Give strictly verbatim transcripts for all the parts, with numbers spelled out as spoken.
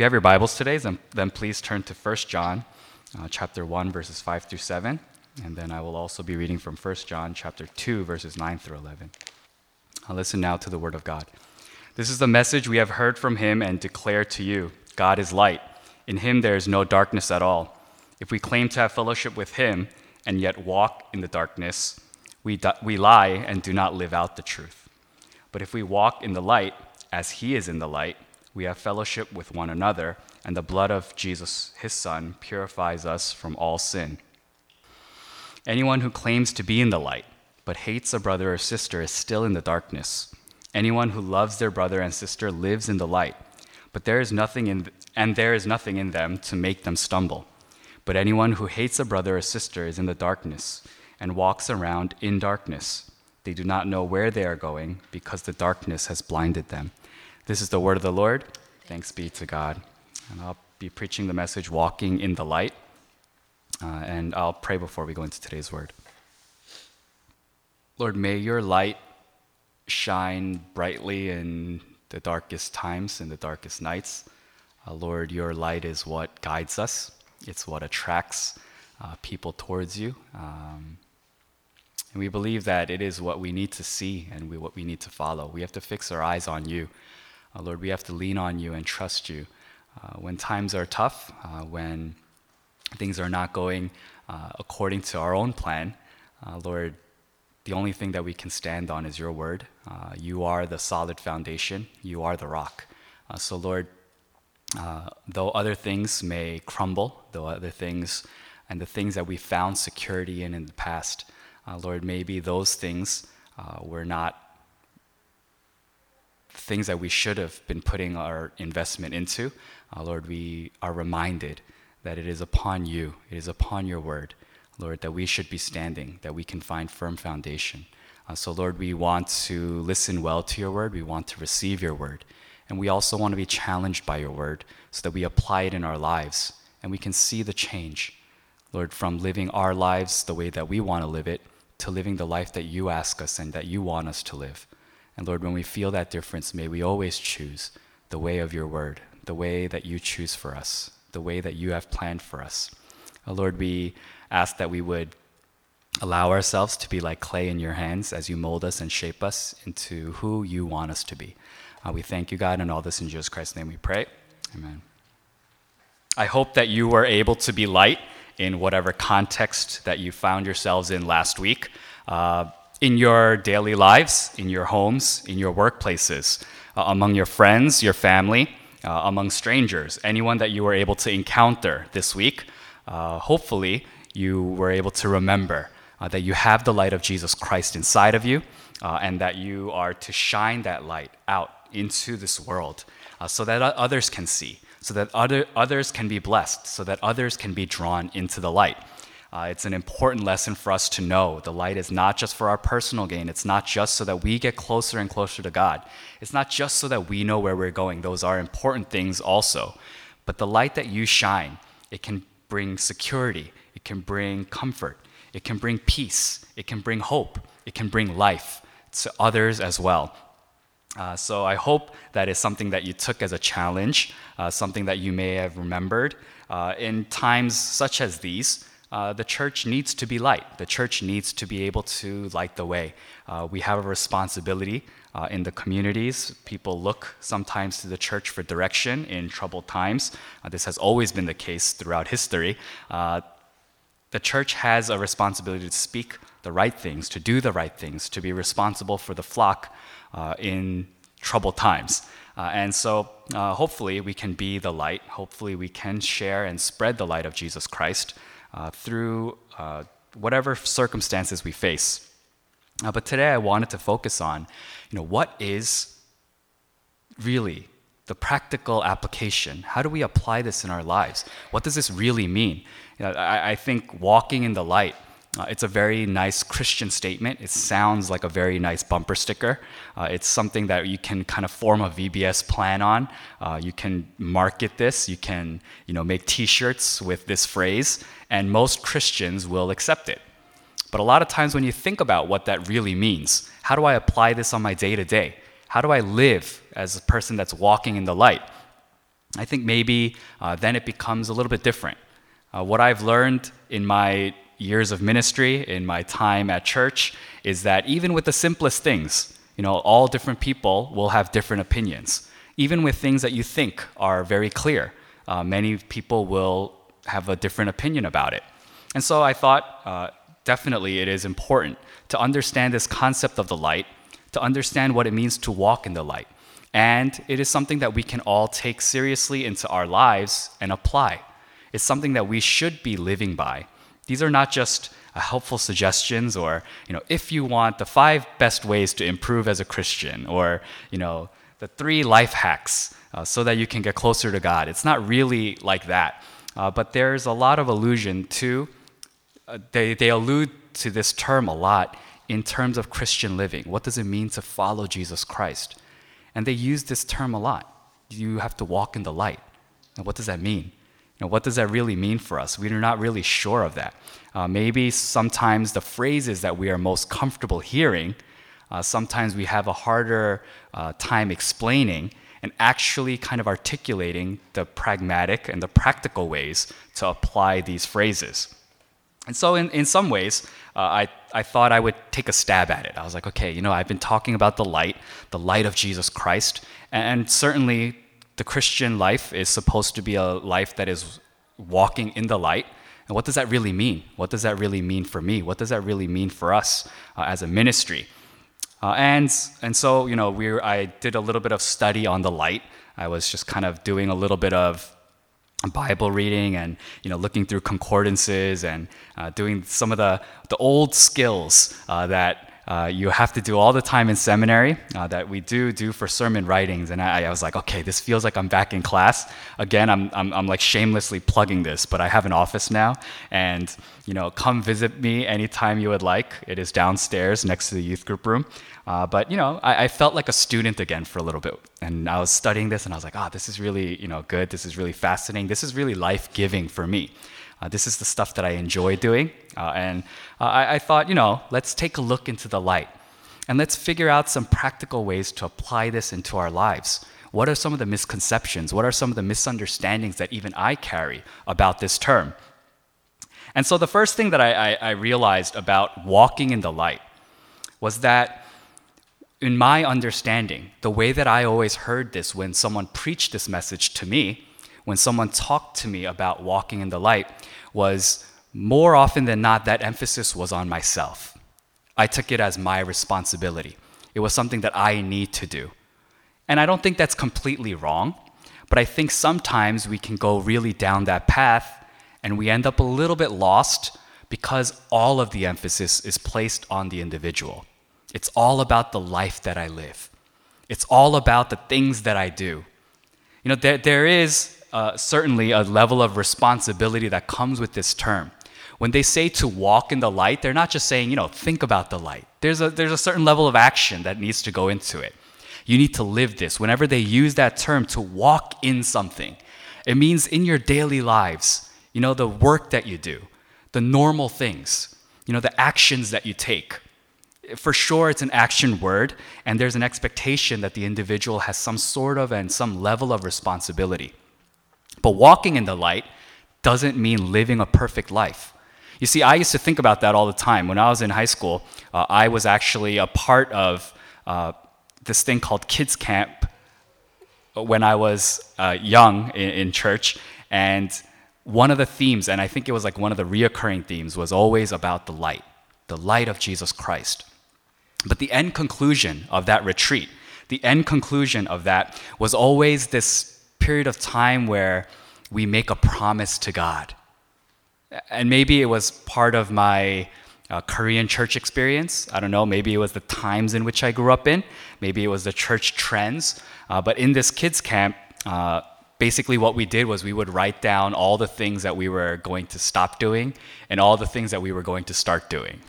you have your Bibles today, then, then please turn to First John uh, chapter one, verses five through seven. And then I will also be reading from First John chapter two, verses nine through eleven. I'll listen now to the Word of God. This is the message we have heard from him and declare to you. God is light. In him there is no darkness at all. If we claim to have fellowship with him and yet walk in the darkness, we, do- we lie and do not live out the truth. But if we walk in the light, as he is in the light, we have fellowship with one another, and the blood of Jesus, his Son, purifies us from all sin. Anyone who claims to be in the light, but hates a brother or sister is still in the darkness. Anyone who loves their brother and sister lives in the light, but there is nothing in th- and there is nothing in them to make them stumble. But anyone who hates a brother or sister is in the darkness and walks around in darkness. They do not know where they are going because the darkness has blinded them. This is the word of the Lord. Thanks be to God. And I'll be preaching the message, Walking in the Light. Uh, and I'll pray before we go into today's word. Lord, may your light shine brightly in the darkest times, in the darkest nights. Uh, Lord, your light is what guides us. It's what attracts uh, people towards you. Um, and we believe that it is what we need to see and we, what we need to follow. We have to fix our eyes on you. Uh, Lord, we have to lean on you and trust you. Uh, when times are tough, uh, when things are not going uh, according to our own plan. Uh, Lord, the only thing that we can stand on is your word. Uh, you are the solid foundation. You are the rock. Uh, so, Lord, uh, though other things may crumble, though other things and the things that we found security in in the past, uh, Lord, maybe those things uh, were not things that we should have been putting our investment into. Uh, Lord, we are reminded that it is upon you, it is upon your word, Lord, that we should be standing, that we can find firm foundation. Uh, so, Lord, we want to listen well to your word. We want to receive your word. And we also want to be challenged by your word so that we apply it in our lives and we can see the change, Lord, from living our lives the way that we want to live it to living the life that you ask us and that you want us to live. And, Lord, when we feel that difference, may we always choose the way of your word, the way that you choose for us, the way that you have planned for us. Oh, Lord, we ask that we would allow ourselves to be like clay in your hands as you mold us and shape us into who you want us to be. Uh, we thank you, God, and all this in Jesus Christ's name we pray. Amen. I hope that you were able to be light in whatever context that you found yourselves in last week, uh, in your daily lives, in your homes, in your workplaces, uh, among your friends, your family, Uh, among strangers, anyone that you were able to encounter this week. Uh, hopefully you were able to remember uh, that you have the light of Jesus Christ inside of you uh, and that you are to shine that light out into this world uh, so that others can see, so that other, others can be blessed, so that others can be drawn into the light. Uh, it's an important lesson for us to know the light is not just for our personal gain. It's not just so that we get closer and closer to God. It's not just so that we know where we're going. Those are important things also. But the light that you shine, it can bring security. It can bring comfort. It can bring peace. It can bring hope. It can bring life to others as well. Uh, so I hope that is something that you took as a challenge, uh, something that you may have remembered. Uh, in times such as these, Uh, the church needs to be light. The church needs to be able to light the way. Uh, we have a responsibility uh, in the communities. People look sometimes to the church for direction in troubled times. Uh, this has always been the case throughout history. Uh, the church has a responsibility to speak the right things, to do the right things, to be responsible for the flock uh, in troubled times. Uh, and so uh, hopefully we can be the light. Hopefully we can share and spread the light of Jesus Christ Uh, through uh, whatever circumstances we face. Uh, but today I wanted to focus on, you know, what is really the practical application? How do we apply this in our lives? What does this really mean? You know, I, I think walking in the light, uh, it's a very nice Christian statement. It sounds like a very nice bumper sticker. Uh, it's something that you can kind of form a V B S plan on. Uh, you can market this. You can, you know, make T-shirts with this phrase. And most Christians will accept it. But a lot of times when you think about what that really means, how do I apply this on my day-to-day? How do I live as a person that's walking in the light? I think maybe uh, then it becomes a little bit different. Uh, what I've learned in my years of ministry, in my time at church, is that even with the simplest things, you know, all different people will have different opinions. Even with things that you think are very clear, uh, many people will have a different opinion about it. And so I thought, uh, definitely it is important to understand this concept of the light, to understand what it means to walk in the light. And it is something that we can all take seriously into our lives and apply. It's something that we should be living by. These are not just uh, helpful suggestions or, you know, if you want the five best ways to improve as a Christian or, you know, the three life hacks uh, so that you can get closer to God. It's not really like that. Uh, but there's a lot of allusion to, uh, they, they allude to this term a lot in terms of Christian living. What does it mean to follow Jesus Christ? And they use this term a lot. You have to walk in the light. And what does that mean? You know, what does that really mean for us? We're not really sure of that. Uh, maybe sometimes the phrases that we are most comfortable hearing, uh, sometimes we have a harder uh, time explaining and actually kind of articulating the pragmatic and the practical ways to apply these phrases. And so in, in some ways, uh, I, I thought I would take a stab at it. I was like, okay, you know, I've been talking about the light, the light of Jesus Christ, and, and certainly the Christian life is supposed to be a life that is walking in the light. And what does that really mean? What does that really mean for me? What does that really mean for us uh, as a ministry? Uh, and and so, you know, we I did a little bit of study on the light. I was just kind of doing a little bit of Bible reading and, you know, looking through concordances and uh, doing some of the, the old skills uh, that uh, you have to do all the time in seminary uh, that we do do for sermon writings. And I, I was like, okay, this feels like I'm back in class. Again, I'm, I'm I'm like shamelessly plugging this, but I have an office now. And, you know, come visit me anytime you would like. It is downstairs next to the youth group room. Uh, but, you know, I, I felt like a student again for a little bit. And I was studying this and I was like, ah, oh, this is really, you know, good. This is really fascinating. This is really life-giving for me. Uh, this is the stuff that I enjoy doing. Uh, and uh, I, I thought, you know, let's take a look into the light and let's figure out some practical ways to apply this into our lives. What are some of the misconceptions? What are some of the misunderstandings that even I carry about this term? And so the first thing that I, I, I realized about walking in the light was that in my understanding, the way that I always heard this when someone preached this message to me, when someone talked to me about walking in the light, was more often than not, that emphasis was on myself. I took it as my responsibility. It was something that I need to do. And I don't think that's completely wrong, but I think sometimes we can go really down that path and we end up a little bit lost because all of the emphasis is placed on the individual. It's all about the life that I live. It's all about the things that I do. You know, there, there is uh, certainly a level of responsibility that comes with this term. When they say to walk in the light, they're not just saying, you know, think about the light. There's a, there's a certain level of action that needs to go into it. You need to live this. Whenever they use that term to walk in something, it means in your daily lives, you know, the work that you do, the normal things, you know, the actions that you take. For sure, it's an action word, and there's an expectation that the individual has some sort of and some level of responsibility. But walking in the light doesn't mean living a perfect life. You see, I used to think about that all the time. When I was in high school, uh, I was actually a part of uh, this thing called kids camp when I was uh, young in, in church, and one of the themes, and I think it was like one of the reoccurring themes, was always about the light, the light of Jesus Christ. But the end conclusion of that retreat, the end conclusion of that was always this period of time where we make a promise to God. And maybe it was part of my uh, Korean church experience. I don't know, maybe it was the times in which I grew up in. Maybe it was the church trends. Uh, but in this kids camp, uh, basically what we did was we would write down all the things that we were going to stop doing and all the things that we were going to start doing.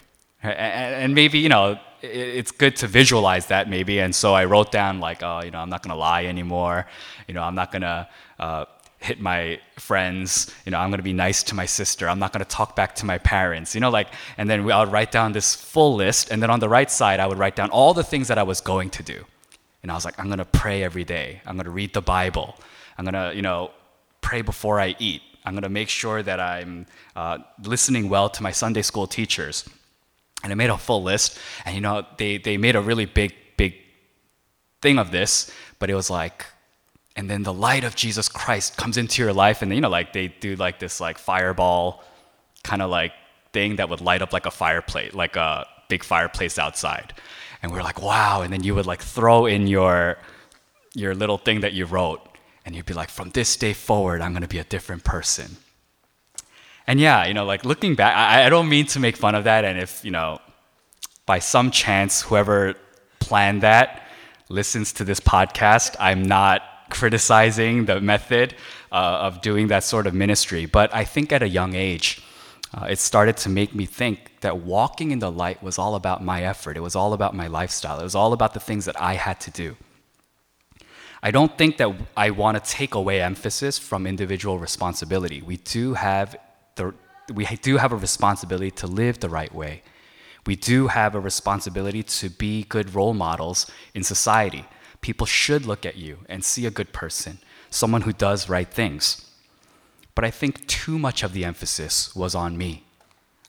And maybe, you know, it's good to visualize that maybe. And so I wrote down like, oh, you know, I'm not going to lie anymore. You know, I'm not going to uh, hit my friends. You know, I'm going to be nice to my sister. I'm not going to talk back to my parents. You know, like, and then I would write down this full list. And then on the right side, I would write down all the things that I was going to do. And I was like, I'm going to pray every day. I'm going to read the Bible. I'm gonna, you know, pray before I eat. I'm gonna make sure that I'm uh, listening well to my Sunday school teachers. And I made a full list, and you know, they they made a really big, big thing of this, but it was like, and then the light of Jesus Christ comes into your life, and you know, like they do like this like fireball kind of like thing that would light up like a fireplace, like a big fireplace outside. And we were like, wow, and then you would like throw in your your little thing that you wrote, and you'd be like, from this day forward, I'm gonna be a different person. And yeah, you know, like looking back, I, I don't mean to make fun of that. And if, you know, by some chance, whoever planned that listens to this podcast, I'm not criticizing the method uh, of doing that sort of ministry. But I think at a young age, uh, it started to make me think that walking in the light was all about my effort. It was all about my lifestyle. It was all about the things that I had to do. I don't think that I want to take away emphasis from individual responsibility. We do have The, we do have a responsibility to live the right way. We do have a responsibility to be good role models in society. People should look at you and see a good person, someone who does right things. But I think too much of the emphasis was on me.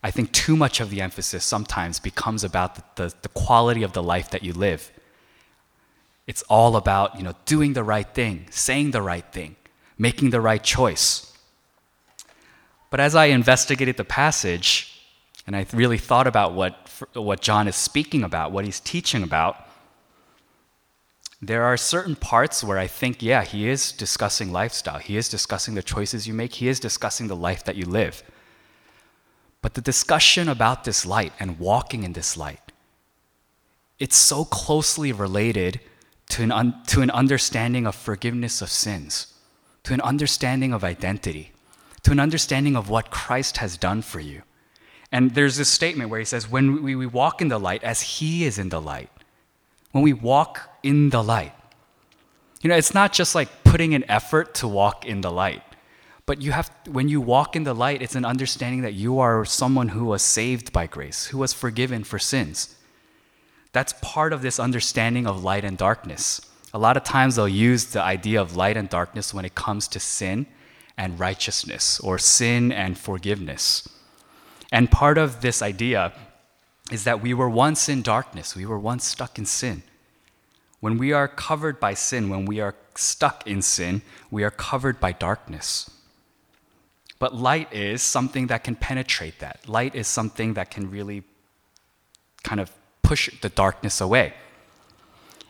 I think too much of the emphasis sometimes becomes about the, the, the quality of the life that you live. It's all about, you know, doing the right thing, saying the right thing, making the right choice. But as I investigated the passage, and I really thought about what, what John is speaking about, what he's teaching about, there are certain parts where I think, yeah, he is discussing lifestyle. He is discussing the choices you make. He is discussing the life that you live. But the discussion about this light and walking in this light, it's so closely related to an, un, to an understanding of forgiveness of sins, to an understanding of identity, to an understanding of what Christ has done for you. And there's this statement where he says, when we, we walk in the light as he is in the light, when we walk in the light, you know, it's not just like putting an effort to walk in the light, but you have, when you walk in the light, it's an understanding that you are someone who was saved by grace, who was forgiven for sins. That's part of this understanding of light and darkness. A lot of times they'll use the idea of light and darkness when it comes to sin and righteousness, or sin and forgiveness. And part of this idea is that we were once in darkness. We were once stuck in sin. When we are covered by sin, when we are stuck in sin, we are covered by darkness. But light is something that can penetrate that. Light is something that can really kind of push the darkness away.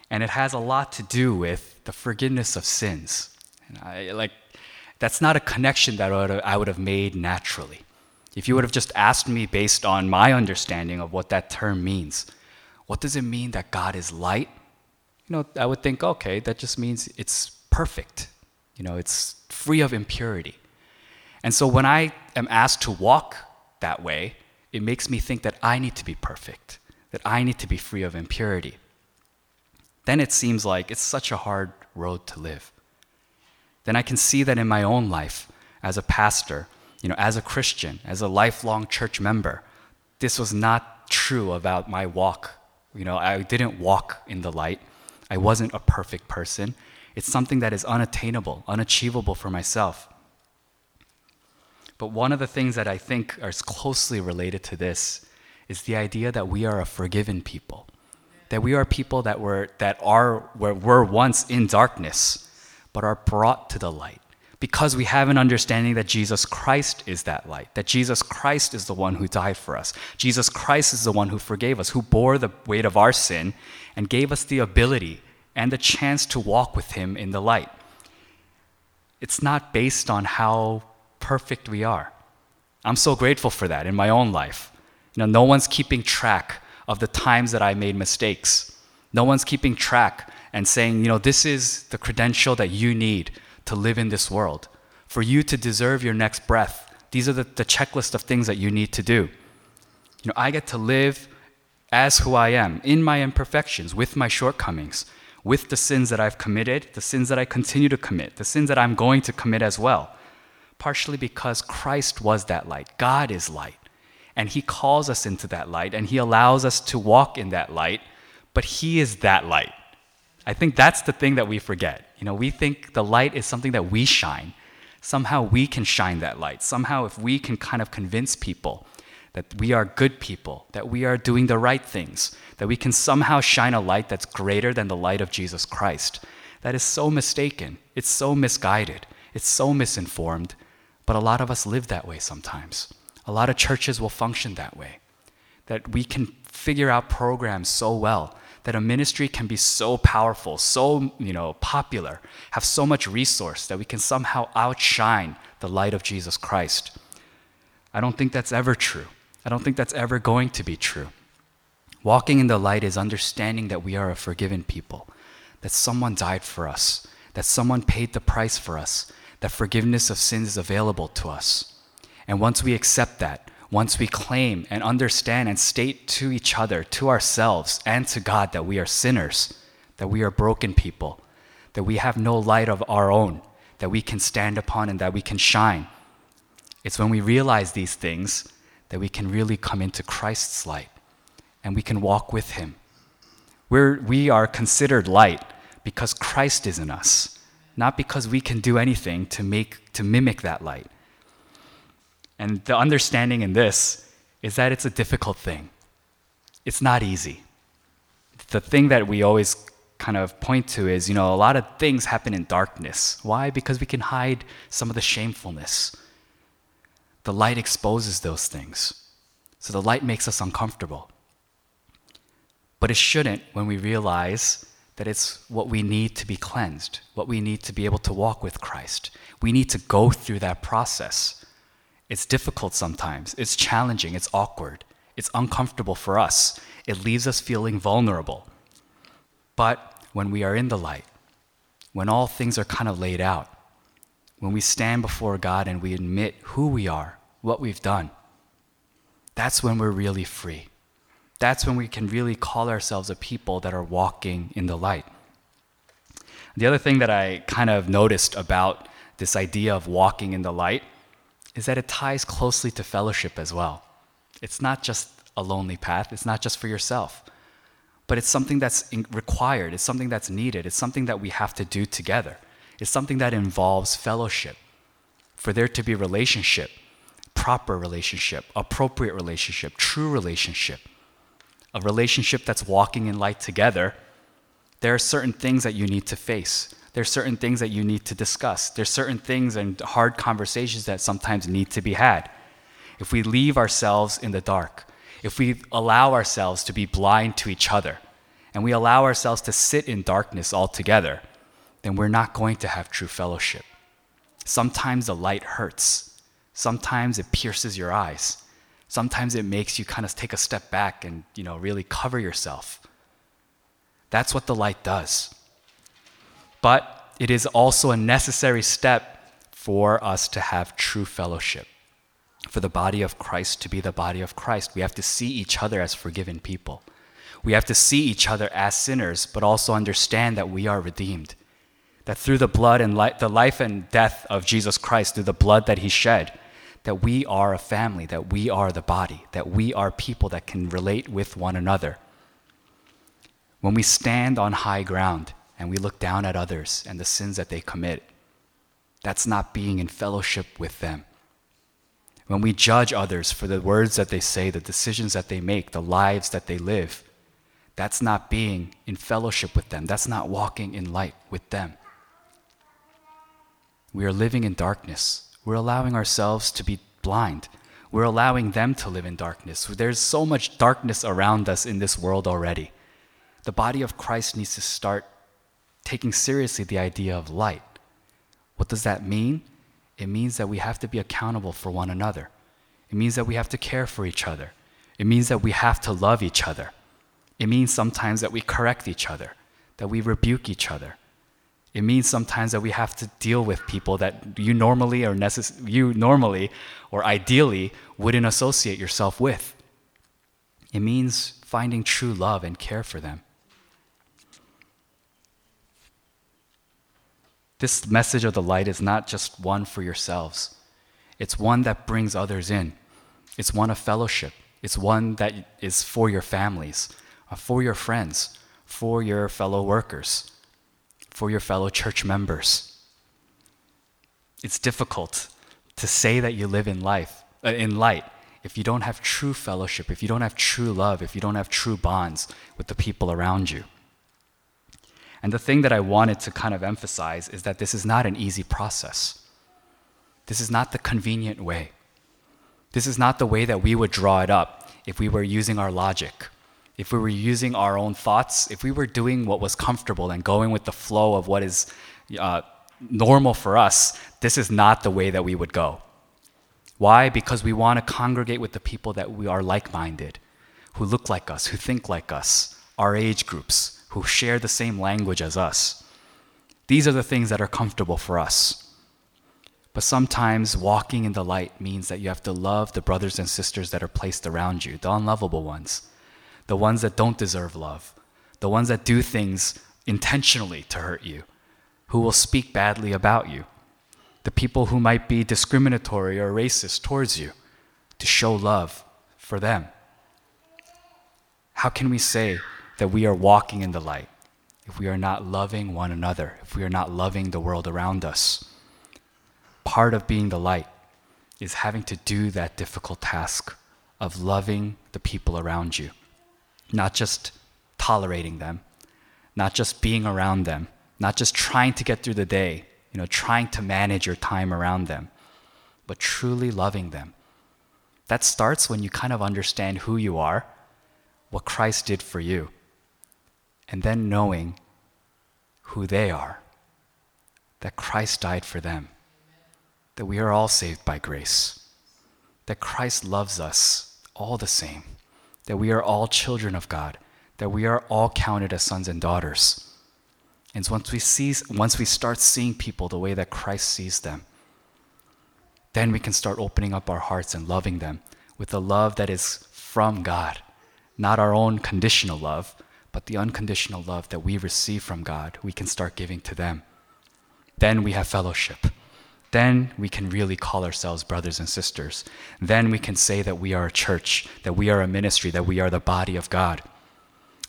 And it has a lot to do with the forgiveness of sins. And I, like, That's not a connection that I would have made naturally. If you would have just asked me based on my understanding of what that term means, what does it mean that God is light? You know, I would think, okay, that just means it's perfect. You know, it's free of impurity. And so when I am asked to walk that way, it makes me think that I need to be perfect, that I need to be free of impurity. Then it seems like it's such a hard road to live. Then I can see that in my own life as a pastor, you know, as a Christian, as a lifelong church member, this was not true about my walk. You know, I didn't walk in the light. I wasn't a perfect person. It's something that is unattainable, unachievable for myself. But one of the things that I think is closely related to this is the idea that we are a forgiven people, that we are people that were that are were, were once in darkness, but are brought to the light because we have an understanding that Jesus Christ is that light, that Jesus Christ is the one who died for us. Jesus Christ is the one who forgave us, who bore the weight of our sin and gave us the ability and the chance to walk with him in the light. It's not based on how perfect we are. I'm so grateful for that in my own life. You know, no one's keeping track of the times that I made mistakes. No one's keeping track and saying, you know, this is the credential that you need to live in this world. For you to deserve your next breath, these are the, the checklist of things that you need to do. You know, I get to live as who I am, in my imperfections, with my shortcomings, with the sins that I've committed, the sins that I continue to commit, the sins that I'm going to commit as well, partially because Christ was that light. God is light, and he calls us into that light, and he allows us to walk in that light, but he is that light. I think that's the thing that we forget. You know, we think the light is something that we shine. Somehow we can shine that light. Somehow if we can kind of convince people that we are good people, that we are doing the right things, that we can somehow shine a light that's greater than the light of Jesus Christ. That is so mistaken. It's so misguided. It's so misinformed. But a lot of us live that way sometimes. A lot of churches will function that way. That we can figure out programs so well, that a ministry can be so powerful, so, you know, popular, have so much resource that we can somehow outshine the light of Jesus Christ. I don't think that's ever true. I don't think that's ever going to be true. Walking in the light is understanding that we are a forgiven people, that someone died for us, that someone paid the price for us, that forgiveness of sins is available to us. And once we accept that, once we claim and understand and state to each other, to ourselves, and to God that we are sinners, that we are broken people, that we have no light of our own, that we can stand upon and that we can shine. It's when we realize these things that we can really come into Christ's light and we can walk with him. We're, we are considered light because Christ is in us, not because we can do anything to make to mimic that light. And the understanding in this is that it's a difficult thing. It's not easy. The thing that we always kind of point to is, you know, a lot of things happen in darkness. Why? Because we can hide some of the shamefulness. The light exposes those things. So the light makes us uncomfortable. But it shouldn't when we realize that it's what we need to be cleansed, what we need to be able to walk with Christ. We need to go through that process. It's difficult sometimes, it's challenging, it's awkward, it's uncomfortable for us. It leaves us feeling vulnerable. But when we are in the light, when all things are kind of laid out, when we stand before God and we admit who we are, what we've done, that's when we're really free. That's when we can really call ourselves a people that are walking in the light. The other thing that I kind of noticed about this idea of walking in the light is that it ties closely to fellowship as well. It's not just a lonely path, it's not just for yourself, but it's something that's required, it's something that's needed, it's something that we have to do together. It's something that involves fellowship. For there to be relationship, proper relationship, appropriate relationship, true relationship, a relationship that's walking in light together, there are certain things that you need to face. There's certain things that you need to discuss. There's certain things and hard conversations that sometimes need to be had. If we leave ourselves in the dark, if we allow ourselves to be blind to each other, and we allow ourselves to sit in darkness altogether, then we're not going to have true fellowship. Sometimes the light hurts. Sometimes it pierces your eyes. Sometimes it makes you kind of take a step back and, you know, really cover yourself. That's what the light does. But it is also a necessary step for us to have true fellowship. For the body of Christ to be the body of Christ, we have to see each other as forgiven people. We have to see each other as sinners, but also understand that we are redeemed. That through the blood and li- the life and death of Jesus Christ, through the blood that he shed, that we are a family, that we are the body, that we are people that can relate with one another. When we stand on high ground, and we look down at others and the sins that they commit, that's not being in fellowship with them. When we judge others for the words that they say, the decisions that they make, the lives that they live, that's not being in fellowship with them. That's not walking in light with them. We are living in darkness. We're allowing ourselves to be blind. We're allowing them to live in darkness. There's so much darkness around us in this world already. The body of Christ needs to start taking seriously the idea of light. What does that mean? It means that we have to be accountable for one another. It means that we have to care for each other. It means that we have to love each other. It means sometimes that we correct each other, that we rebuke each other. It means sometimes that we have to deal with people that you normally or necess- you normally or ideally wouldn't associate yourself with. It means finding true love and care for them. This message of the light is not just one for yourselves. It's one that brings others in. It's one of fellowship. It's one that is for your families, for your friends, for your fellow workers, for your fellow church members. It's difficult to say that you live in life, uh, in light if you don't have true fellowship, if you don't have true love, if you don't have true bonds with the people around you. And the thing that I wanted to kind of emphasize is that this is not an easy process. This is not the convenient way. This is not the way that we would draw it up if we were using our logic, if we were using our own thoughts, if we were doing what was comfortable and going with the flow of what is uh, normal for us. This is not the way that we would go. Why? Because we want to congregate with the people that we are like-minded, who look like us, who think like us, our age groups, who share the same language as us. These are the things that are comfortable for us. But sometimes walking in the light means that you have to love the brothers and sisters that are placed around you, the unlovable ones, the ones that don't deserve love, the ones that do things intentionally to hurt you, who will speak badly about you, the people who might be discriminatory or racist towards you, to show love for them. How can we say that we are walking in the light if we are not loving one another, if we are not loving the world around us? Part of being the light is having to do that difficult task of loving the people around you, not just tolerating them, not just being around them, not just trying to get through the day, you know, trying to manage your time around them, but truly loving them. That starts when you kind of understand who you are, what Christ did for you, and then knowing who they are, that Christ died for them, that we are all saved by grace, that Christ loves us all the same, that we are all children of God, that we are all counted as sons and daughters. And once we see, once we start seeing people the way that Christ sees them, then we can start opening up our hearts and loving them with a love that is from God, not our own conditional love, but the unconditional love that we receive from God, we can start giving to them. Then we have fellowship. Then we can really call ourselves brothers and sisters. Then we can say that we are a church, that we are a ministry, that we are the body of God.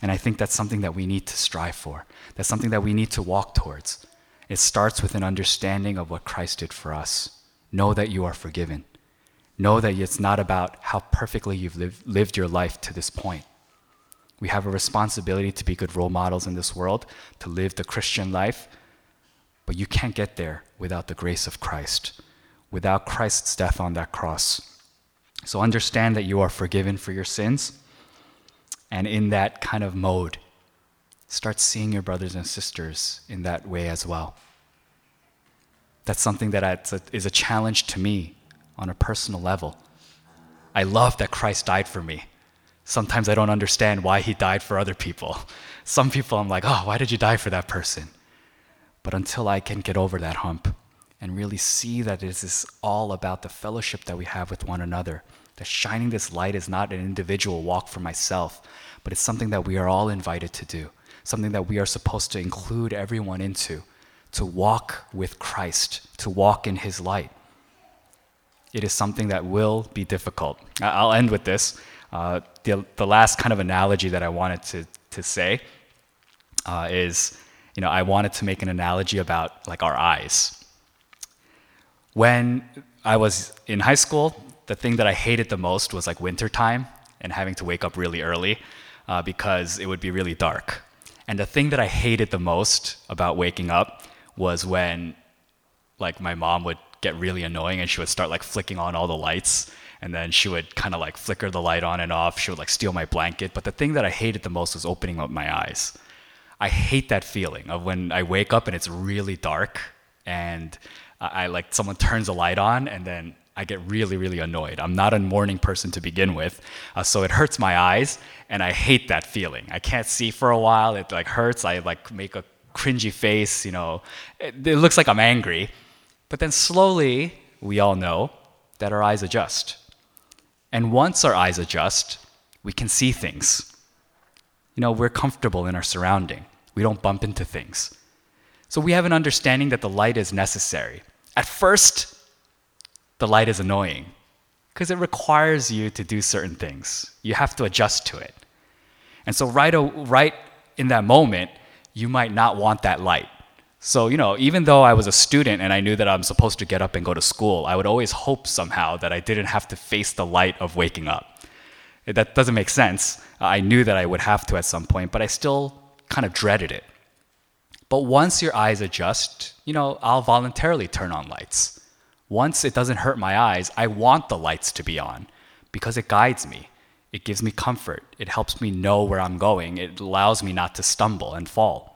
And I think that's something that we need to strive for. That's something that we need to walk towards. It starts with an understanding of what Christ did for us. Know that you are forgiven. Know that it's not about how perfectly you've lived, lived your life to this point. We have a responsibility to be good role models in this world, to live the Christian life, but you can't get there without the grace of Christ, without Christ's death on that cross. So understand that you are forgiven for your sins, and in that kind of mode, start seeing your brothers and sisters in that way as well. That's something that is a challenge to me on a personal level. I love that Christ died for me. Sometimes I don't understand why he died for other people. Some people I'm like, oh, why did you die for that person? But until I can get over that hump and really see that this is all about the fellowship that we have with one another, that shining this light is not an individual walk for myself, but it's something that we are all invited to do, something that we are supposed to include everyone into, to walk with Christ, to walk in his light. It is something that will be difficult. I'll end with this. Uh, the, the last kind of analogy that I wanted to, to say uh, is, you know, I wanted to make an analogy about like our eyes. When I was in high school, the thing that I hated the most was like wintertime and having to wake up really early uh, because it would be really dark. And the thing that I hated the most about waking up was when like my mom would get really annoying and she would start like flicking on all the lights, and then she would kind of like flicker the light on and off. She would like steal my blanket. But the thing that I hated the most was opening up my eyes. I hate that feeling of when I wake up and it's really dark and I like someone turns a light on, and then I get really, really annoyed. I'm not a morning person to begin with, uh, so it hurts my eyes, and I hate that feeling. I can't see for a while. It like hurts. I like make a cringy face, you know. It, it looks like I'm angry. But then slowly, we all know that our eyes adjust. And once our eyes adjust, we can see things. You know, we're comfortable in our surrounding. We don't bump into things. So we have an understanding that the light is necessary. At first, the light is annoying because it requires you to do certain things. You have to adjust to it. And so right, right in that moment, you might not want that light. So, you know, even though I was a student and I knew that I'm supposed to get up and go to school, I would always hope somehow that I didn't have to face the light of waking up. That doesn't make sense. I knew that I would have to at some point, but I still kind of dreaded it. But once your eyes adjust, you know, I'll voluntarily turn on lights. Once it doesn't hurt my eyes, I want the lights to be on because it guides me. It gives me comfort. It helps me know where I'm going. It allows me not to stumble and fall.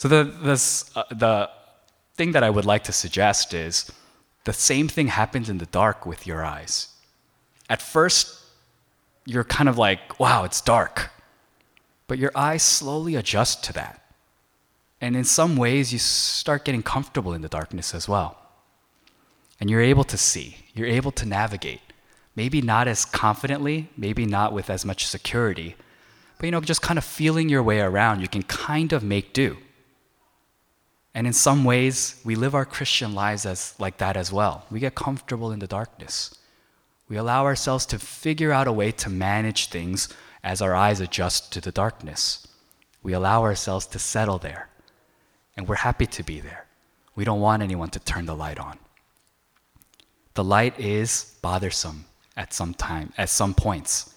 So the, this, uh, the thing that I would like to suggest is the same thing happens in the dark with your eyes. At first, you're kind of like, wow, it's dark. But your eyes slowly adjust to that. And in some ways, you start getting comfortable in the darkness as well. And you're able to see. You're able to navigate. Maybe not as confidently, maybe not with as much security. But, you know, just kind of feeling your way around, you can kind of make do. And in some ways, we live our Christian lives as like that as well. We get comfortable in the darkness. We allow ourselves to figure out a way to manage things as our eyes adjust to the darkness. We allow ourselves to settle there. And we're happy to be there. We don't want anyone to turn the light on. The light is bothersome at some time, at some points.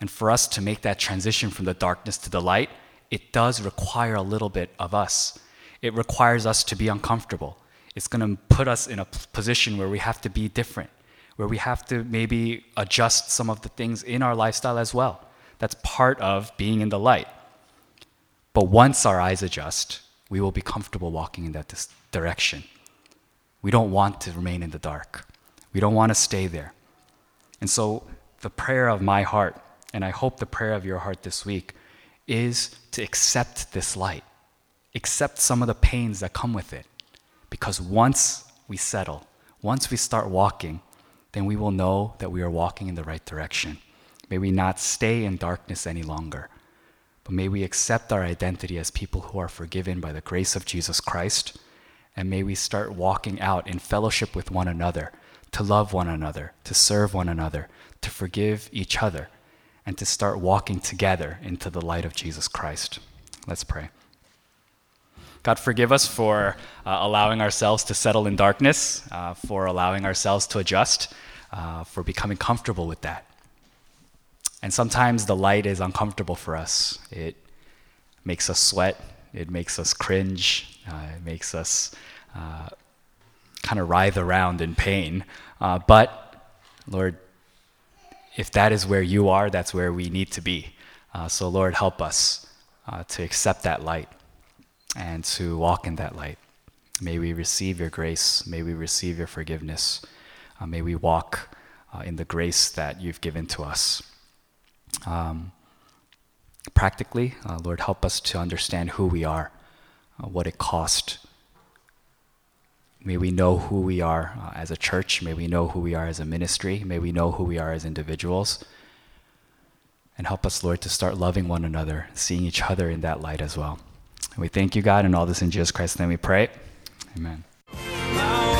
And for us to make that transition from the darkness to the light, it does require a little bit of us. It requires us to be uncomfortable. It's going to put us in a position where we have to be different, where we have to maybe adjust some of the things in our lifestyle as well. That's part of being in the light. But once our eyes adjust, we will be comfortable walking in that dis- direction. We don't want to remain in the dark. We don't want to stay there. And so the prayer of my heart, and I hope the prayer of your heart this week, is to accept this light. Accept some of the pains that come with it. Because once we settle, once we start walking, then we will know that we are walking in the right direction. May we not stay in darkness any longer, but may we accept our identity as people who are forgiven by the grace of Jesus Christ, and may we start walking out in fellowship with one another, to love one another, to serve one another, to forgive each other, and to start walking together into the light of Jesus Christ. Let's pray. God, forgive us for uh, allowing ourselves to settle in darkness, uh, for allowing ourselves to adjust, uh, for becoming comfortable with that. And sometimes the light is uncomfortable for us. It makes us sweat. It makes us cringe. Uh, it makes us uh, kind of writhe around in pain. Uh, but, Lord, if that is where you are, that's where we need to be. Uh, so, Lord, help us uh, to accept that light and to walk in that light. May we receive your grace. May we receive your forgiveness. Uh, may we walk uh, in the grace that you've given to us. Um, practically, uh, Lord, help us to understand who we are, uh, what it cost. May we know who we are uh, as a church. May we know who we are as a ministry. May we know who we are as individuals. And help us, Lord, to start loving one another, seeing each other in that light as well. We thank you, God, and all this in Jesus Christ's name we pray. Amen.